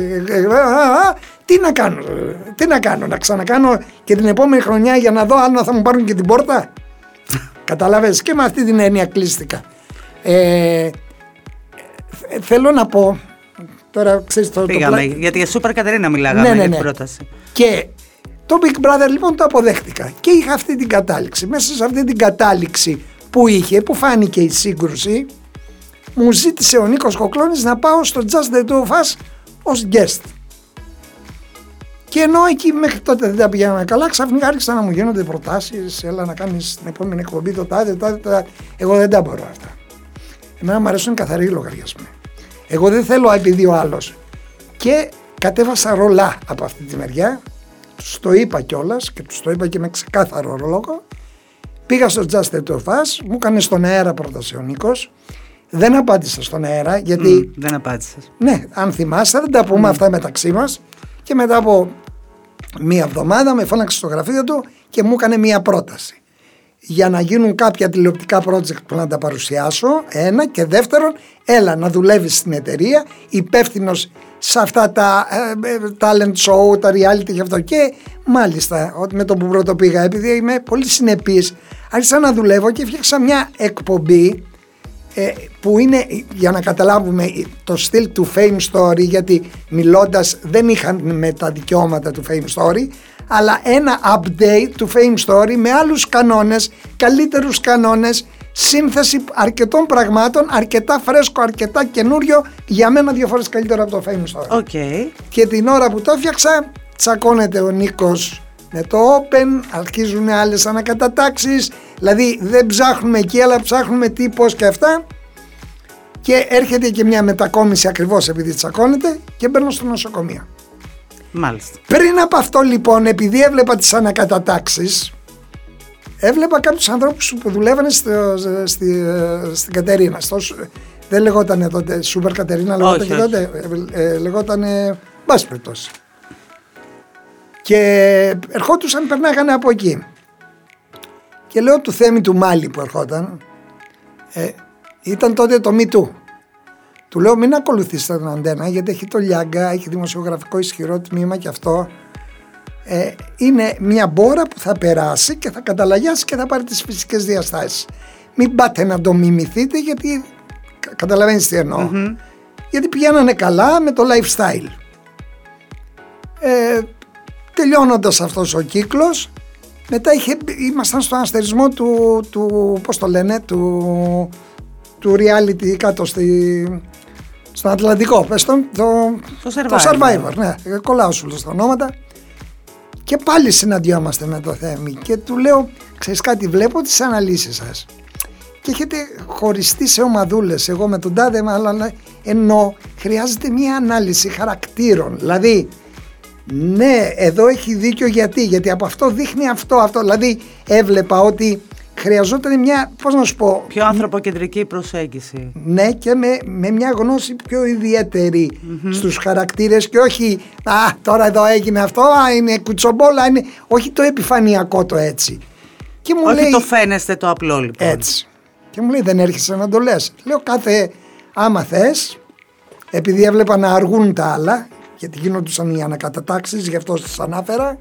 τι να κάνω, να ξανακάνω και την επόμενη χρονιά για να δω αν θα μου πάρουν και την πόρτα. Καταλαβες, και με αυτή την έννοια κλείστηκα. Θέλω να πω, τώρα ξέρεις το... Πήγαμε, γιατί για Super Κατερίνα μιλάγαμε, ναι. Την πρόταση. Και το Big Brother λοιπόν το αποδέχτηκα και είχα αυτή την κατάληξη. Μέσα σε αυτή την κατάληξη που φάνηκε η σύγκρουση, μου ζήτησε ο Νίκος Κοκλώνης να πάω στο Just the Two of Us ως guest. Και ενώ εκεί μέχρι τότε δεν τα πηγαίναμε καλά, ξαφνικά άρχισαν να μου γίνονται προτάσεις, έλα να κάνεις την επόμενη εκπομπή, το τάδε. Εγώ δεν τα μπορώ αυτά. Εμένα μου αρέσουν καθαροί λογαριασμοί. Εγώ δεν θέλω επειδή ο άλλος. Και κατέβασα ρολά από αυτή τη μεριά, τους το είπα κιόλας και τους το είπα και με ξεκάθαρο λόγο. Πήγα στο Just the Two of Us, μου έκανε στον αέρα πρόταση ο Νίκος. Δεν απάντησα στον αέρα γιατί... δεν απάντησες. Ναι, αν θυμάσαι, δεν τα πούμε αυτά μεταξύ μας. Και μετά από μία εβδομάδα με φώναξε στο γραφείο του και μου έκανε μία πρόταση. Για να γίνουν κάποια τηλεοπτικά project που να τα παρουσιάσω, ένα, και δεύτερον, έλα να δουλεύεις στην εταιρεία, υπεύθυνος σε αυτά τα talent show, τα reality και αυτό. Και μάλιστα, με το που πρώτο πήγα, επειδή είμαι πολύ συνεπής, άρχισα να δουλεύω και φτιάξα μια εκπομπή που είναι, για να καταλάβουμε, το στυλ του Fame Story, γιατί μιλώντας δεν είχαν με τα δικαιώματα του Fame Story, αλλά ένα update του Fame Story με άλλους κανόνες, καλύτερους κανόνες, σύνθεση αρκετών πραγμάτων, αρκετά φρέσκο, αρκετά καινούριο, για μένα 2 φορές καλύτερο από το Fame Story. Okay. Και την ώρα που το έφτιαξα, τσακώνεται ο Νίκος με το Open, αρχίζουν άλλες ανακατατάξεις, δηλαδή δεν ψάχνουμε εκεί, αλλά ψάχνουμε τι, πώς και αυτά, και έρχεται και μια μετακόμιση ακριβώς επειδή τσακώνεται και μπαίνω στο νοσοκομείο. Μάλιστα. Πριν από αυτό λοιπόν, επειδή έβλεπα τις ανακατατάξεις, έβλεπα κάποιους ανθρώπους που δουλεύανε στην Κατερίνα, δεν λεγότανε τότε Super Κατερίνα, λεγότανε Μπάσπριτος. Και ερχόντουσαν, περνάγανε από εκεί. Και λέω του Θέμη του Μάλι που ερχόταν, ήταν τότε το Me Too. Του λέω μην ακολουθείς τον Αντένα, γιατί έχει το Λιάγκα, έχει δημοσιογραφικό ισχυρό τμήμα και αυτό. Είναι μια μπόρα που θα περάσει και θα καταλαγιάσει και θα πάρει τις φυσικές διαστάσεις. Μην πάτε να το μιμηθείτε, γιατί καταλαβαίνεις τι εννοώ. Mm-hmm. Γιατί πηγαίνανε καλά με το lifestyle. Τελειώνοντας αυτός ο κύκλος, Μετά ήμασταν στο αστερισμό του πώς το λένε, του reality κάτω στον Ατλαντικό, πες τον, το Survivor, ναι, κολλάω σου στα ονόματα. Και πάλι συναντιόμαστε με το Θέμη και του λέω, ξέρεις κάτι, βλέπω τις αναλύσεις σας και έχετε χωριστεί σε ομαδούλες, εγώ με τον τάδε, ενώ χρειάζεται μία ανάλυση χαρακτήρων, δηλαδή ναι, εδώ έχει δίκιο γιατί από αυτό δείχνει αυτό, δηλαδή έβλεπα ότι χρειαζόταν μια, πώς να σου πω, πιο ανθρωποκεντρική προσέγγιση. Ναι, και με μια γνώση πιο ιδιαίτερη στους χαρακτήρες και όχι «Α, τώρα εδώ έγινε αυτό, α, είναι κουτσομπόλα», είναι, όχι το επιφανειακό το έτσι. Και μου όχι λέει, το φαίνεστε το απλό λοιπόν. Έτσι. Και μου λέει «Δεν έρχεσαι να το λες». Λέω κάθε άμα θες, επειδή έβλεπα να αργούν τα άλλα, γιατί γίνονταν οι ανακατατάξεις, γι' αυτό σας ανάφερα,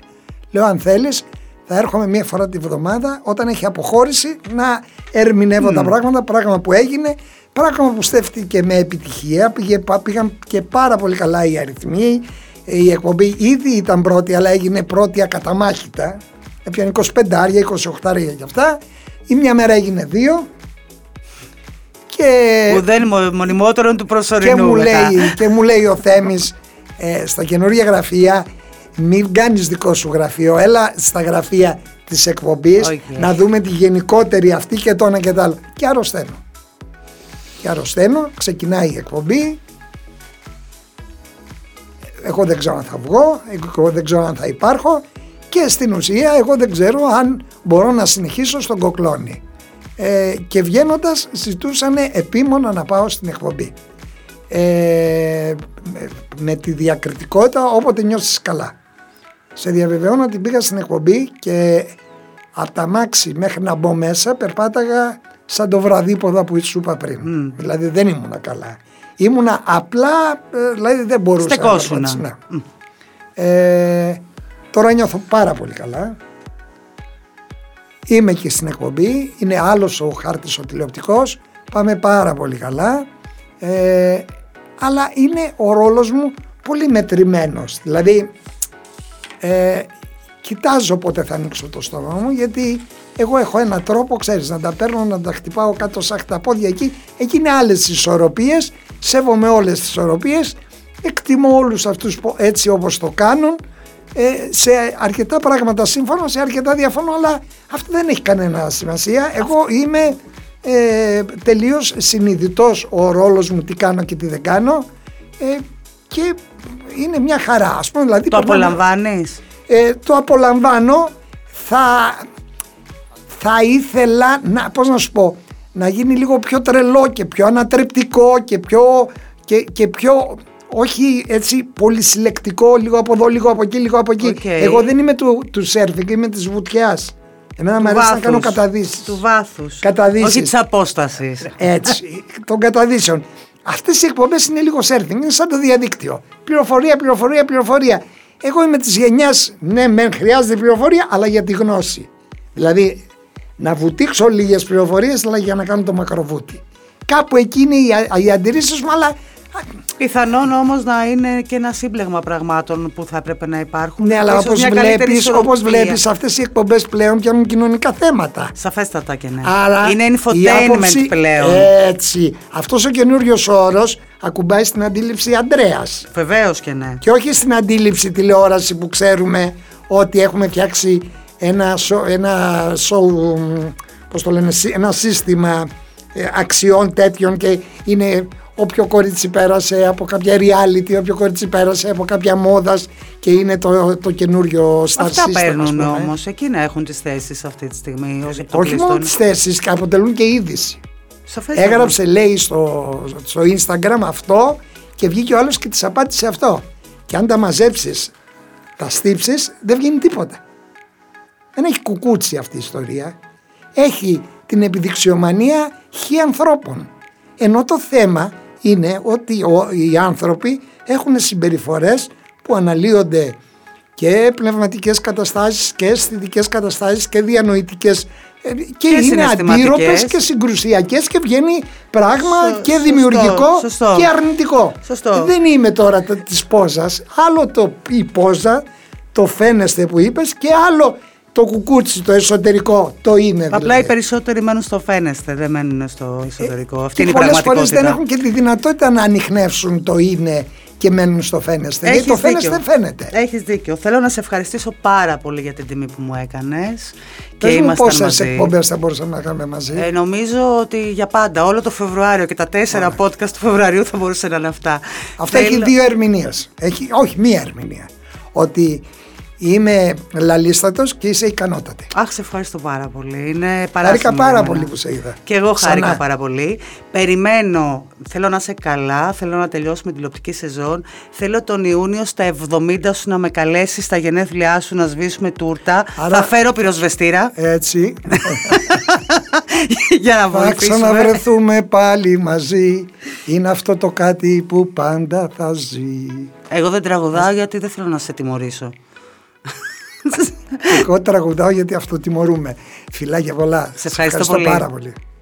λέω αν θέλεις, θα έρχομαι μία φορά τη βδομάδα όταν έχει αποχώρηση να ερμηνεύω τα πράγματα, πράγμα που έγινε, πράγμα που στέφτηκε με επιτυχία, πήγαν και πάρα πολύ καλά οι αριθμοί, η εκπομπή ήδη ήταν πρώτη αλλά έγινε πρώτη ακαταμάχητα, έπιαν 25 άρια, 28 άρια και αυτά, ή μια μέρα έγινε δύο. Και που δεν είναι μονιμότερο του προσωρινού. Και μου λέει ο Θέμης στα καινούργια γραφεία, μην κάνεις δικό σου γραφείο, έλα στα γραφεία της εκπομπής να δούμε τη γενικότερη αυτή και το ένα και το άλλο. Και αρρωσταίνω. Ξεκινάει η εκπομπή. Εγώ δεν ξέρω αν θα βγω, εγώ δεν ξέρω αν θα υπάρχω και στην ουσία εγώ δεν ξέρω αν μπορώ να συνεχίσω στον Κοκλώνη. Και βγαίνοντας ζητούσανε επίμονα να πάω στην εκπομπή. Με τη διακριτικότητα όποτε νιώσεις καλά. Σε διαβεβαιώνω ότι πήγα στην εκπομπή και από τα μάξι μέχρι να μπω μέσα περπάταγα σαν το βραδίποδα που σου είπα πριν. Δηλαδή δεν ήμουνα καλά. Ήμουνα απλά, δηλαδή δεν μπορούσα. Στεκόσουνα. Ναι. Τώρα νιώθω πάρα πολύ καλά. Είμαι και στην εκπομπή. Είναι άλλος ο χάρτης ο τηλεοπτικός. Πάμε πάρα πολύ καλά. Αλλά είναι ο ρόλος μου πολύ μετρημένος. Δηλαδή κοιτάζω πότε θα ανοίξω το στόμα μου, γιατί εγώ έχω έναν τρόπο, ξέρεις, να τα παίρνω, να τα χτυπάω κάτω σαν τα πόδια εκεί είναι άλλες ισορροπίες, σέβομαι όλες τις ισορροπίες, εκτιμώ όλους αυτούς έτσι όπως το κάνουν, σε αρκετά πράγματα σύμφωνα, σε αρκετά διαφωνώ, αλλά αυτό δεν έχει κανένα σημασία. Εγώ είμαι τελείως συνειδητός ο ρόλος μου, τι κάνω και τι δεν κάνω, και είναι μια χαρά, ας πούμε, δηλαδή, το απολαμβάνεις? Το απολαμβάνω. Θα ήθελα να, πώς να σου πω, να γίνει λίγο πιο τρελό και πιο ανατρεπτικό και πιο όχι έτσι πολυσυλλεκτικό, λίγο από εδώ, λίγο από εκεί, λίγο από εκεί. Εγώ δεν είμαι του σέρφικ, είμαι της βουτιάς. Εμένα μου αρέσει να κάνω καταδύσεις. Του βάθους. Όχι της απόστασης. Έτσι, των καταδύσεων. Αυτές οι εκπομπές είναι λίγο σέρφινγκ, είναι σαν το διαδίκτυο. Πληροφορία. Εγώ είμαι της γενιάς, ναι, μεν χρειάζεται πληροφορία, αλλά για τη γνώση. Δηλαδή, να βουτήξω λίγες πληροφορίες, αλλά για να κάνω το μακροβούτι. Κάπου εκεί είναι οι αντιρρήσεις μου, αλλά. Πιθανόν όμως να είναι και ένα σύμπλεγμα πραγμάτων που θα έπρεπε να υπάρχουν. Ναι, αλλά όπως βλέπεις αυτές οι εκπομπές πλέον πιάνουν κοινωνικά θέματα. Σαφέστατα και ναι. Άρα είναι infotainment πλέον. Έτσι. Αυτός ο καινούριος όρος ακουμπάει στην αντίληψη Ανδρέας. Βεβαίως και ναι. Και όχι στην αντίληψη τηλεόραση που ξέρουμε ότι έχουμε φτιάξει ένα σύστημα αξιών τέτοιων και είναι. Όποιο κορίτσι πέρασε από κάποια reality, όποιο κορίτσι πέρασε από κάποια μόδα και είναι το καινούριο star system. Αυτά παίρνουν όμως, εκεί να έχουν τις θέσεις αυτή τη στιγμή. Όχι μόνο τις θέσεις, αποτελούν και είδηση. Έγραψε, λέει, στο Instagram αυτό και βγήκε ο άλλος και της απάντησε αυτό. Και αν τα μαζέψεις, τα στύψεις, δεν βγαίνει τίποτα. Δεν έχει κουκούτσι αυτή η ιστορία. Έχει την επιδειξιομανία χι ανθρώπων. Ενώ το θέμα είναι ότι οι άνθρωποι έχουν συμπεριφορές που αναλύονται και πνευματικές καταστάσεις και αισθητικές καταστάσεις και διανοητικές και είναι αντίρροπες και συγκρουσιακές και βγαίνει πράγμα και δημιουργικό και αρνητικό. Δεν είμαι τώρα της πόζας, άλλο η πόζα, το φαίνεστε που είπες, και άλλο το κουκούτσι, το εσωτερικό, το είναι δηλαδή. Απλά οι περισσότεροι μένουν στο φαίνεστε, δεν μένουν στο εσωτερικό. Αυτή είναι η πραγματικότητα. Πολλές φορές δεν έχουν και τη δυνατότητα να ανιχνεύσουν το είναι και μένουν στο φαίνεστε. Έχεις γιατί το φαίνεστε δεν φαίνεται. Έχεις δίκιο. Θέλω να σε ευχαριστήσω πάρα πολύ για την τιμή που μου έκανες. Και ήμασταν μαζί. Πόσες εκπομπές θα μπορούσαμε να κάνουμε μαζί? Νομίζω ότι για πάντα. Όλο το Φεβρουάριο και τα 4 podcast του Φεβρουαρίου θα μπορούσαν να είναι αυτά. Αυτό έχει δύο ερμηνείες. Όχι, μία ερμηνεία. Ότι είμαι λαλίστατος και είσαι ικανότατη. Αχ, σε ευχαριστώ πάρα πολύ. Είναι χάρηκα πάρα πολύ που σε είδα. Και εγώ χάρηκα πάρα πολύ. Περιμένω, θέλω να είσαι καλά, θέλω να τελειώσουμε τηλεοπτική σεζόν. Θέλω τον Ιούνιο στα 70 σου να με καλέσεις στα γενέθλιά σου να σβήσουμε τούρτα. Άρα, θα φέρω πυροσβεστήρα. Έτσι. Για να βοηθήσουμε. Θα ξαναβρεθούμε πάλι μαζί. Είναι αυτό το κάτι που πάντα θα ζει. Εγώ δεν τραγουδάω γιατί δεν θέλω να σε τιμωρήσω. Εγώ τραγουδάω γιατί αυτοτιμωρούμε. Φιλάκια πολλά. Σε ευχαριστώ πολύ. Πάρα πολύ.